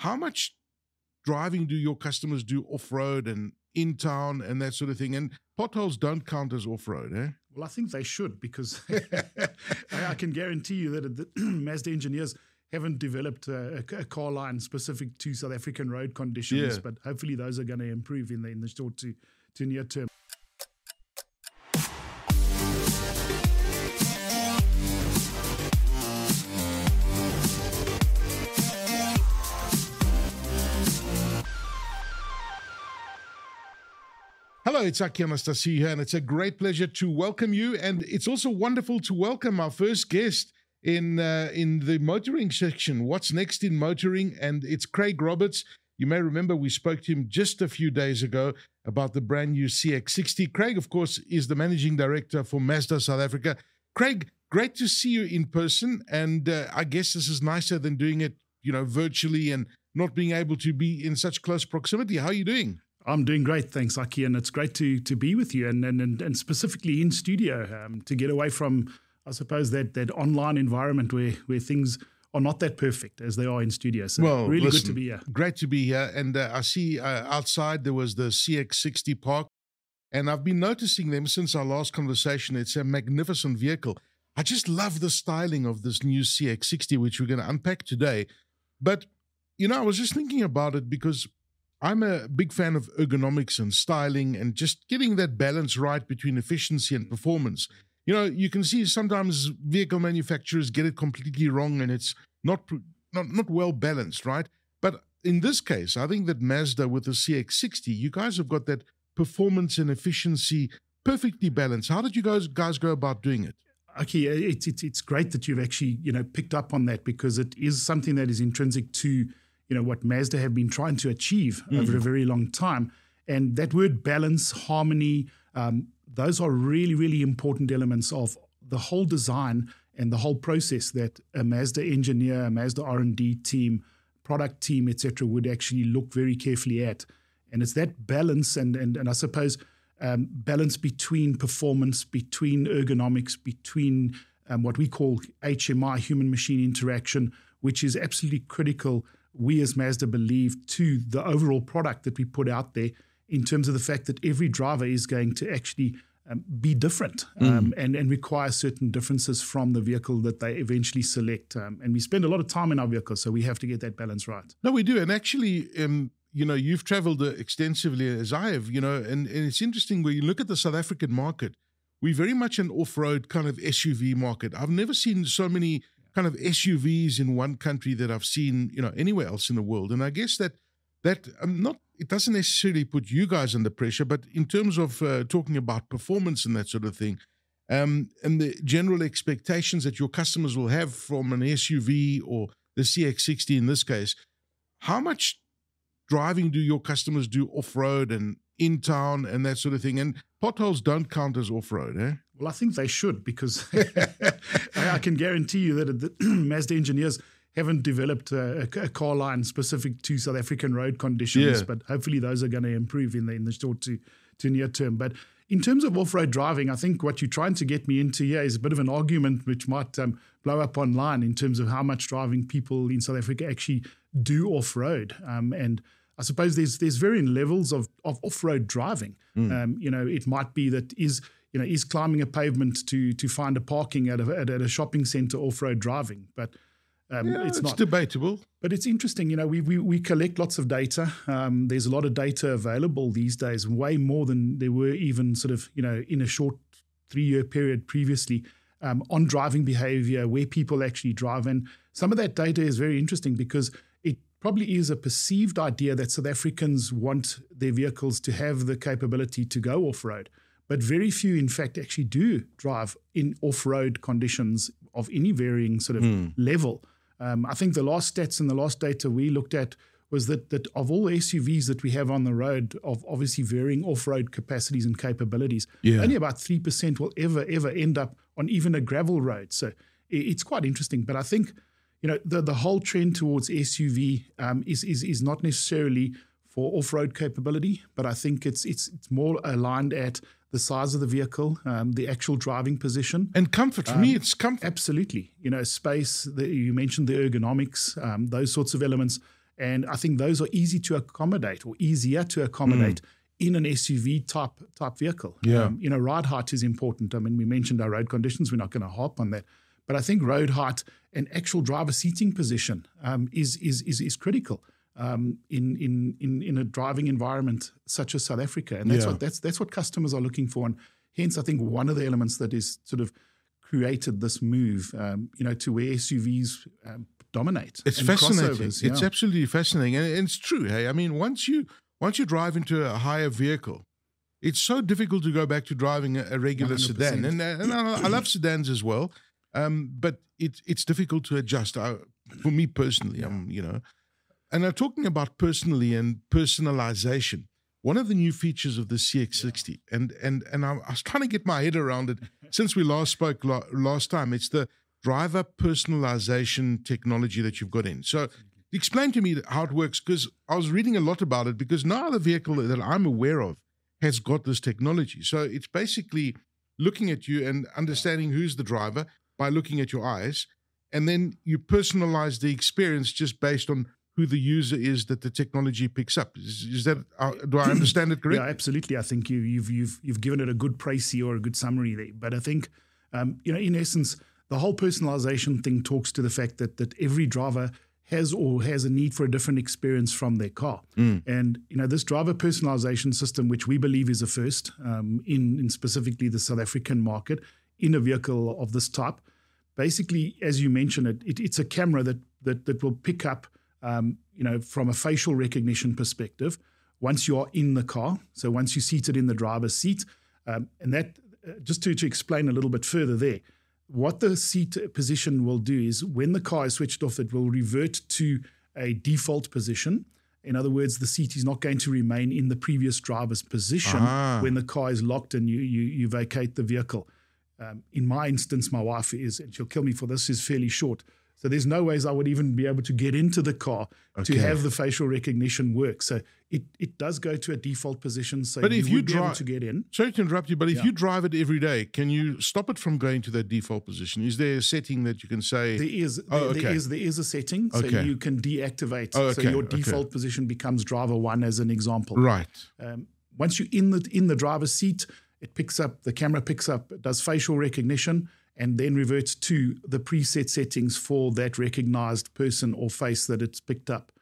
How much driving do your customers do off-road and in town and that sort of thing? And potholes don't count as off-road, eh? Well, I think they should, because I can guarantee you that the Mazda engineers haven't developed a car line specific to South African road conditions, yeah. But hopefully those are going to improve in the short to near term. Hello, it's Aki Anastasiou here, and it's a great pleasure to welcome you. And it's also wonderful to welcome our first guest in the motoring section, What's Next in Motoring, and it's Craig Roberts. You may remember we spoke to him just a few days ago about the brand new CX-60. Craig, of course, is the Managing Director for Mazda South Africa. Craig, great to see you in person, and I guess this is nicer than doing it, you know, virtually and not being able to be in such close proximity. How are you doing? I'm doing great, thanks, Aki, and it's great to be with you and specifically in studio to get away from, I suppose, that online environment where things are not that perfect as they are in studio. So well, really listen, good to be here. Great to be here, and I see outside there was the CX-60 park, and I've been noticing them since our last conversation. It's a magnificent vehicle. I just love the styling of this new CX-60, which we're going to unpack today. But, you know, I was just thinking about it because I'm a big fan of ergonomics and styling and just getting that balance right between efficiency and performance. You know, you can see sometimes vehicle manufacturers get it completely wrong and it's not well balanced, right? But in this case, I think that Mazda with the CX-60, you guys have got that performance and efficiency perfectly balanced. How did you guys go about doing it? Okay, it's great that you've actually, you know, picked up on that, because it is something that is intrinsic to, you know, what Mazda have been trying to achieve over a very long time. And that word balance, harmony, those are really, really important elements of the whole design and the whole process that a Mazda engineer, a Mazda R&D team, product team, etc., would actually look very carefully at. And it's that balance and I suppose balance between performance, between ergonomics, between what we call HMI, human-machine interaction, which is absolutely critical, we as Mazda believe, to the overall product that we put out there, in terms of the fact that every driver is going to actually be different and require certain differences from the vehicle that they eventually select. And we spend a lot of time in our vehicles, so we have to get that balance right. No, we do. And actually, you know, you've traveled extensively as I have, you know, and it's interesting when you look at the South African market, we're very much an off-road kind of SUV market. I've never seen so many kind of SUVs in one country that I've seen, you know, anywhere else in the world. And I guess that it doesn't necessarily put you guys under pressure, but in terms of talking about performance and that sort of thing, and the general expectations that your customers will have from an SUV or the CX-60 in this case, how much driving do your customers do off-road and in town and that sort of thing? And potholes don't count as off-road, eh? Well, I think they should, because I can guarantee you that the Mazda engineers haven't developed a car line specific to South African road conditions, yeah. But hopefully those are going to improve in the short to near term. But in terms of off-road driving, I think what you're trying to get me into here is a bit of an argument which might blow up online in terms of how much driving people in South Africa actually do off-road. And I suppose there's varying levels of off-road driving. You know, it might be that is climbing a pavement to find a parking at a shopping centre off-road driving, but it's not. It's debatable. But it's interesting, you know, we collect lots of data. There's a lot of data available these days, way more than there were even sort of, you know, in a short 3-year period previously, on driving behaviour, where people actually drive. And some of that data is very interesting, because it probably is a perceived idea that South Africans want their vehicles to have the capability to go off-road. But very few, in fact, actually do drive in off-road conditions of any varying sort of level. I think the last stats and the last data we looked at was that of all the SUVs that we have on the road, of obviously varying off-road capacities and capabilities, only about 3% will ever end up on even a gravel road. So it's quite interesting. But I think, you know, the whole trend towards SUV is not necessarily for off-road capability, but I think it's more aligned at the size of the vehicle, the actual driving position. And comfort. For me, it's comfort. Absolutely. You know, space, you mentioned the ergonomics, those sorts of elements. And I think those are easy to accommodate, or easier to accommodate in an SUV type vehicle. Yeah. Ride height is important. I mean, we mentioned our road conditions. We're not going to harp on that. But I think road height and actual driver seating position is critical in a driving environment such as South Africa, and that's what customers are looking for, and hence I think one of the elements that is sort of created this move, to where SUVs dominate. It's fascinating. It's absolutely fascinating, and it's true. Hey, I mean, once you drive into a higher vehicle, it's so difficult to go back to driving a regular 100%. Sedan, and I love sedans as well. But it's difficult to adjust. For me personally, and I'm talking about personally and personalization. One of the new features of the CX-60, and I was trying to get my head around it since we last spoke last time. It's the driver personalization technology that you've got in. So explain to me how it works, because I was reading a lot about it, because no other vehicle that I'm aware of has got this technology. So it's basically looking at you and understanding who's the driver by looking at your eyes, and then you personalize the experience just based on who the user is that the technology picks up. Is that, do I understand it correctly? Yeah, absolutely. I think you've given it a good précis or a good summary there. But I think, in essence, the whole personalization thing talks to the fact that every driver has a need for a different experience from their car. And, this driver personalization system, which we believe is a first in specifically the South African market in a vehicle of this type. Basically, as you mentioned, it's a camera that will pick up, from a facial recognition perspective, once you are in the car. So once you're seated in the driver's seat, and that, just to explain a little bit further there, what the seat position will do is when the car is switched off, it will revert to a default position. In other words, the seat is not going to remain in the previous driver's position when the car is locked and you vacate the vehicle. In my instance, my wife and she'll kill me for this, is fairly short. So there's no ways I would even be able to get into the car to have the facial recognition work. So it does go to a default position. So but if you drive, be able to get in. Sorry to interrupt you, but if you drive it every day, can you stop it from going to that default position? Is there a setting that you can say? There is. There is a setting. So you can deactivate. So your default position becomes driver one, as an example. Right. Once you're in the driver's seat, it picks up, the camera picks up, it does facial recognition, and then reverts to the preset settings for that recognized person or face that it's picked up.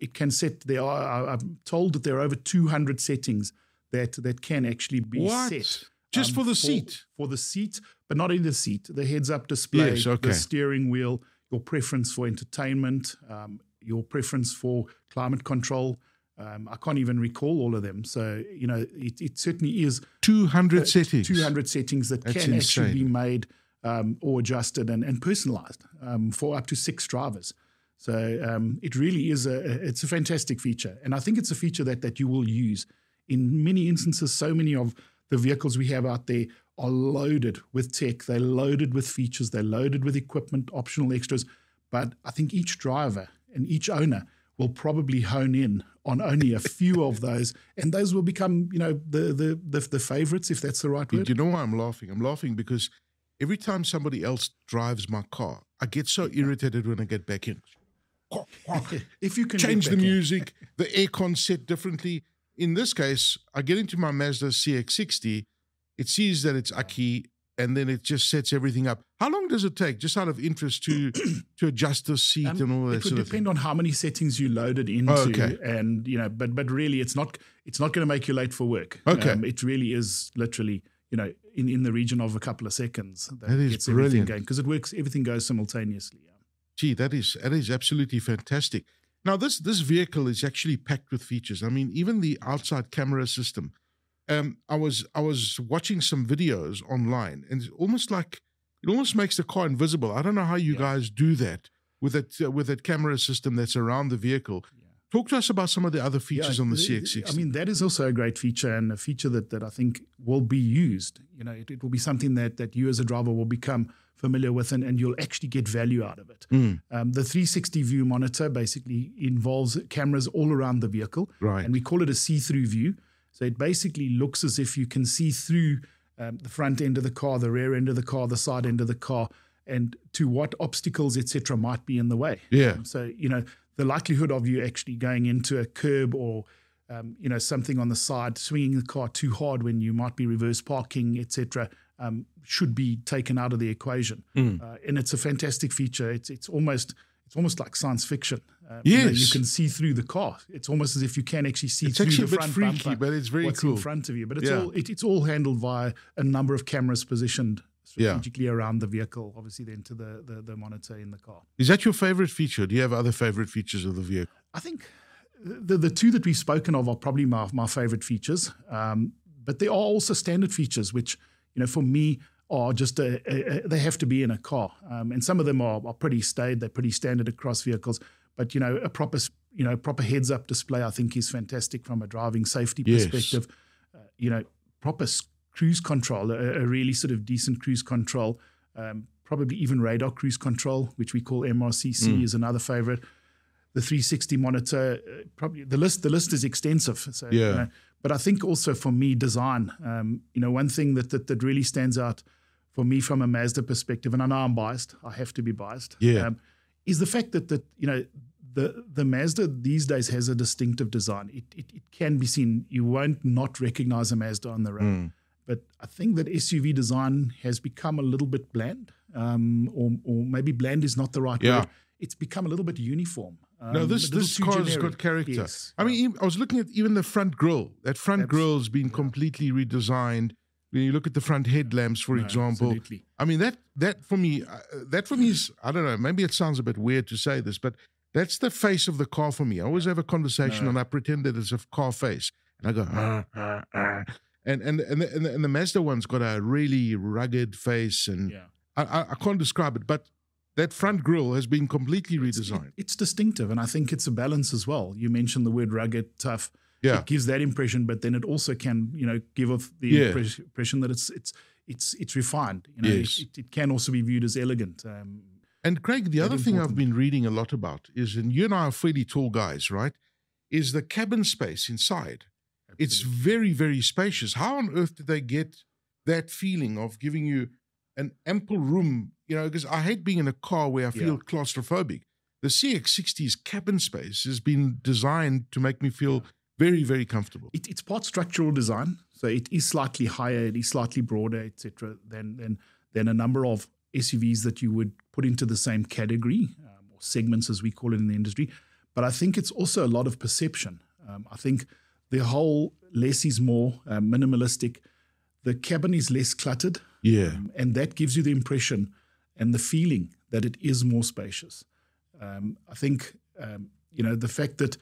It can set, I'm told that there are over 200 settings that can actually be set. Just for the seat? For the seat, but not in the seat. The heads-up display, the steering wheel, your preference for entertainment, your preference for climate control. I can't even recall all of them. So, it certainly is 200 settings. 200 settings that That's can insane. Actually be made or adjusted and personalized for up to 6 drivers. So it really is it's a fantastic feature. And I think it's a feature that you will use. In many instances, so many of the vehicles we have out there are loaded with tech. They're loaded with features. They're loaded with equipment, optional extras. But I think each driver and each owner will probably hone in on only a few of those, and those will become, the favorites, if that's the right word. Do you know why I'm laughing? I'm laughing because every time somebody else drives my car, I get so irritated when I get back in. If you can change the music, the aircon set differently. In this case, I get into my Mazda CX-60, it sees that it's Aki, and then it just sets everything up. How long does it take, just out of interest, to adjust the seat and all that sort of thing? It would depend on how many settings you loaded into, and but really, it's not going to make you late for work. Okay, it really is literally in the region of a couple of seconds. That is gets brilliant. Everything going, because it works. Everything goes simultaneously. Yeah. Gee, that is absolutely fantastic. Now this vehicle is actually packed with features. I mean, even the outside camera system. I was watching some videos online, and it's almost like it almost makes the car invisible. I don't know how you guys do that with that camera system that's around the vehicle. Yeah. Talk to us about some of the other features on the CX-60. I mean, that is also a great feature, and a feature that I think will be used. It will be something that you as a driver will become familiar with, and you'll actually get value out of it. The 360 view monitor basically involves cameras all around the vehicle, and we call it a see-through view. So it basically looks as if you can see through the front end of the car, the rear end of the car, the side end of the car, and to what obstacles, etc., might be in the way. Yeah. So the likelihood of you actually going into a curb or something on the side, swinging the car too hard when you might be reverse parking, etc., should be taken out of the equation. And it's a fantastic feature. It's almost like science fiction. Yes, you can see through the car. It's almost as if you can actually see through the front bumper. It's actually a bit freaky, but it's very cool. What's in front of you, but it's all handled via a number of cameras positioned strategically around the vehicle, obviously then to the monitor in the car. Is that your favorite feature? Do you have other favorite features of the vehicle? I think the two that we've spoken of are probably my favorite features, but there are also standard features which, for me, are just they have to be in a car, and some of them are pretty staid. They're pretty standard across vehicles, but a proper heads up display I think is fantastic from a driving safety perspective. Proper cruise control, a really sort of decent cruise control, probably even radar cruise control, which we call MRCC, is another favorite. The 360 monitor, probably the list is extensive. So, but I think also for me, design. One thing that really stands out for me from a Mazda perspective, and I know I'm biased, I have to be biased, is the fact that the Mazda these days has a distinctive design. It can be seen. You won't not recognize a Mazda on the road. But I think that SUV design has become a little bit bland, or maybe bland is not the right word. It's become a little bit uniform. No, this car has got character. Yes. I mean, I was looking at even the front grille. That front grille has been completely redesigned. When you look at the front headlamps, for example, absolutely. I mean, that for me is, I don't know, maybe it sounds a bit weird to say this, but that's the face of the car for me. I always have a conversation and I pretend that it's a car face. And I go, and the Mazda one's got a really rugged face, and I can't describe it, but that front grille has been completely redesigned. It's distinctive, and I think it's a balance as well. You mentioned the word rugged, tough. Yeah. It gives that impression, but then it also can, give off the impression that it's refined. It can also be viewed as elegant. And Craig, the other thing I've been reading a lot about is, and you and I are fairly tall guys, right? Is the cabin space inside. Absolutely. It's very, very spacious. How on earth did they get that feeling of giving you an ample room, because I hate being in a car where I feel claustrophobic. The CX-60's cabin space has been designed to make me feel very, very comfortable. It's part structural design, so it is slightly higher, it is slightly broader, etc., than a number of SUVs that you would put into the same category, or segments as we call it in the industry. But I think it's also a lot of perception. I think the whole less is more, minimalistic. The cabin is less cluttered. And that gives you the impression and the feeling that it is more spacious. I think, the fact that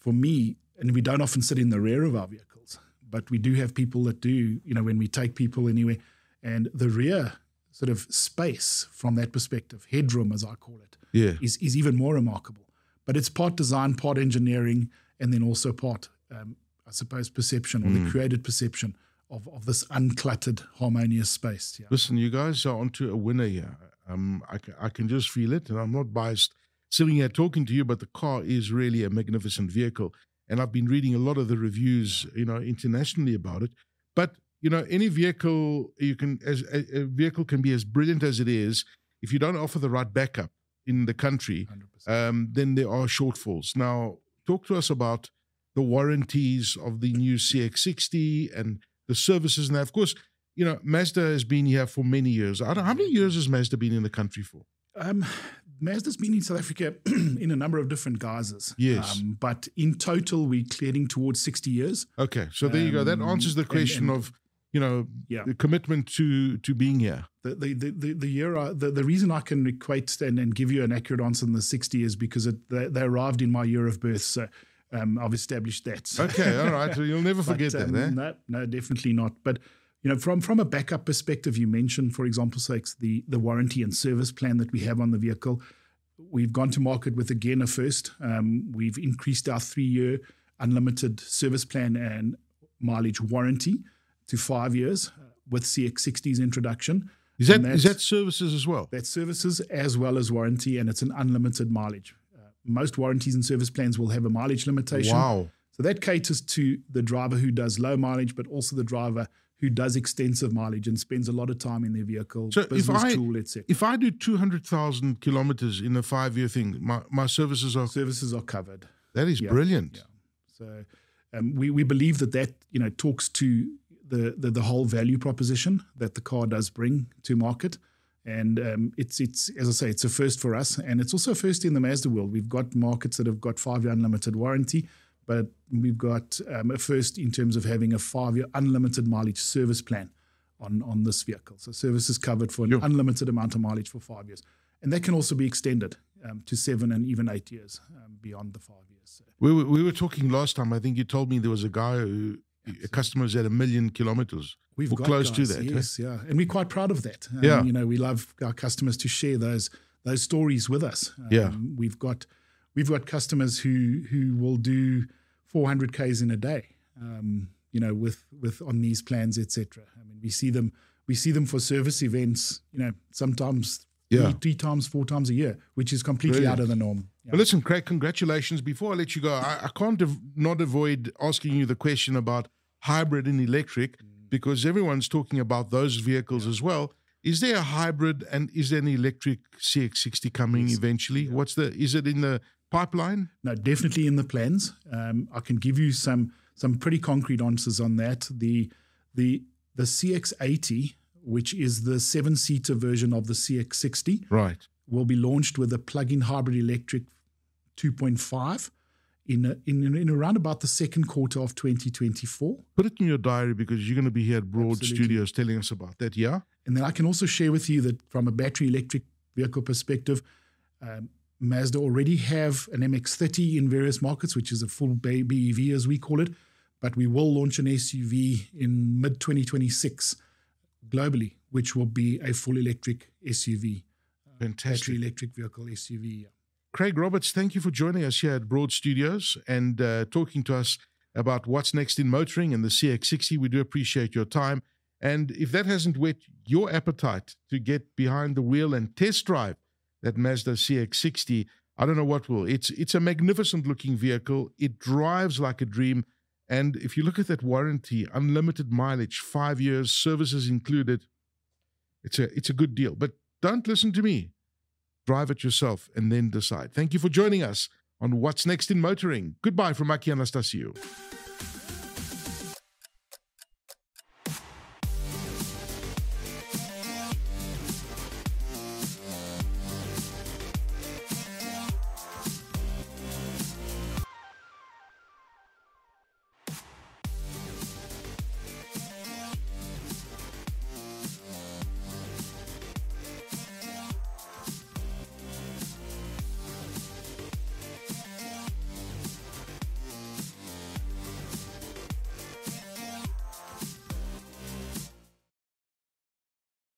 for me, and we don't often sit in the rear of our vehicles, but we do have people that do, when we take people anywhere, and the rear sort of space from that perspective, headroom as I call it, is even more remarkable. But it's part design, part engineering, and then also part, I suppose, perception or the created perception of this uncluttered, harmonious space. Yeah. Listen, you guys are onto a winner here. I can just feel it, and I'm not biased sitting here talking to you, but the car is really a magnificent vehicle. And I've been reading a lot of the reviews, internationally about it. But, any vehicle, a vehicle can be as brilliant as it is. If you don't offer the right backup in the country, then there are shortfalls. Now, talk to us about the warranties of the new CX-60 and the services. And of course, Mazda has been here for many years. I don't, how many years has Mazda been in the country for? Mazda's been in South Africa in a number of different guises. Yes. But in total, we're heading towards 60 years. Okay. So there you go. That answers the question of, the commitment to being here. The reason I can equate and give you an accurate answer in the 60 is because they arrived in my year of birth. So I've established that. Okay, all right. So you'll never forget that, eh? No, definitely not. But, from a backup perspective, you mentioned, for example, the warranty and service plan that we have on the vehicle. We've gone to market with, again, a first. We've increased our 3-year unlimited service plan and mileage warranty to 5 years with CX-60's introduction. Is that services as well? That's services as well as warranty, and it's an unlimited mileage. Most warranties and service plans will have a mileage limitation. Wow. So that caters to the driver who does low mileage, but also the driver who does extensive mileage and spends a lot of time in their vehicle, so business tool, etc. If I do 200,000 kilometers in a 5-year thing, my services are covered. That is brilliant. Yeah. So we believe that you know, talks to the whole value proposition that the car does bring to market. And it's as I say, it's a first for us, and it's also a first in the Mazda world. We've got markets that have got 5-year unlimited warranty, but we've got a first in terms of having a 5-year unlimited mileage service plan on this vehicle. So service is covered for an unlimited amount of mileage for 5 years, and that can also be extended to 7 and even 8 years beyond the 5 years. So. We were talking last time. I think you told me there was a guy who. Customers at 1 million kilometers. We've got close to that. Yes, yeah. And we're quite proud of that. You know, we love our customers to share those stories with us. We've got customers who will do 400 Ks in a day, you know, with on these plans, etc. I mean, we see them for service events, you know, sometimes three times, 4 times a year, which is completely out of the norm. Yeah. Well, listen, Craig, congratulations. Before I let you go, I can't not avoid asking you the question about hybrid and electric, because everyone's talking about those vehicles as well. Is there a hybrid and is there an electric CX-60 coming eventually? Yeah. Is it in the pipeline? No, definitely in the plans. I can give you some pretty concrete answers on that. The CX-80, which is the 7-seater version of the CX-60, will be launched with a plug-in hybrid electric 2.5 in around about the second quarter of 2024. Put it in your diary, because you're going to be here at Broad Studios telling us about that, And then I can also share with you that from a battery electric vehicle perspective, Mazda already have an MX-30 in various markets, which is a full BEV as we call it, but we will launch an SUV in mid-2026 globally, which will be a full electric SUV. Fantastic. Battery electric vehicle SUV. Yeah. Craig Roberts, thank you for joining us here at Broad Studios and talking to us about what's next in motoring and the CX-60. We do appreciate your time. And if that hasn't whet your appetite to get behind the wheel and test drive that Mazda CX-60, I don't know what will. It's a magnificent looking vehicle. It drives like a dream. And if you look at that warranty, unlimited mileage, 5 years, services included, it's a good deal. But don't listen to me. Drive it yourself and then decide. Thank you for joining us on What's Next in Motoring. Goodbye from Aki Anastasiou.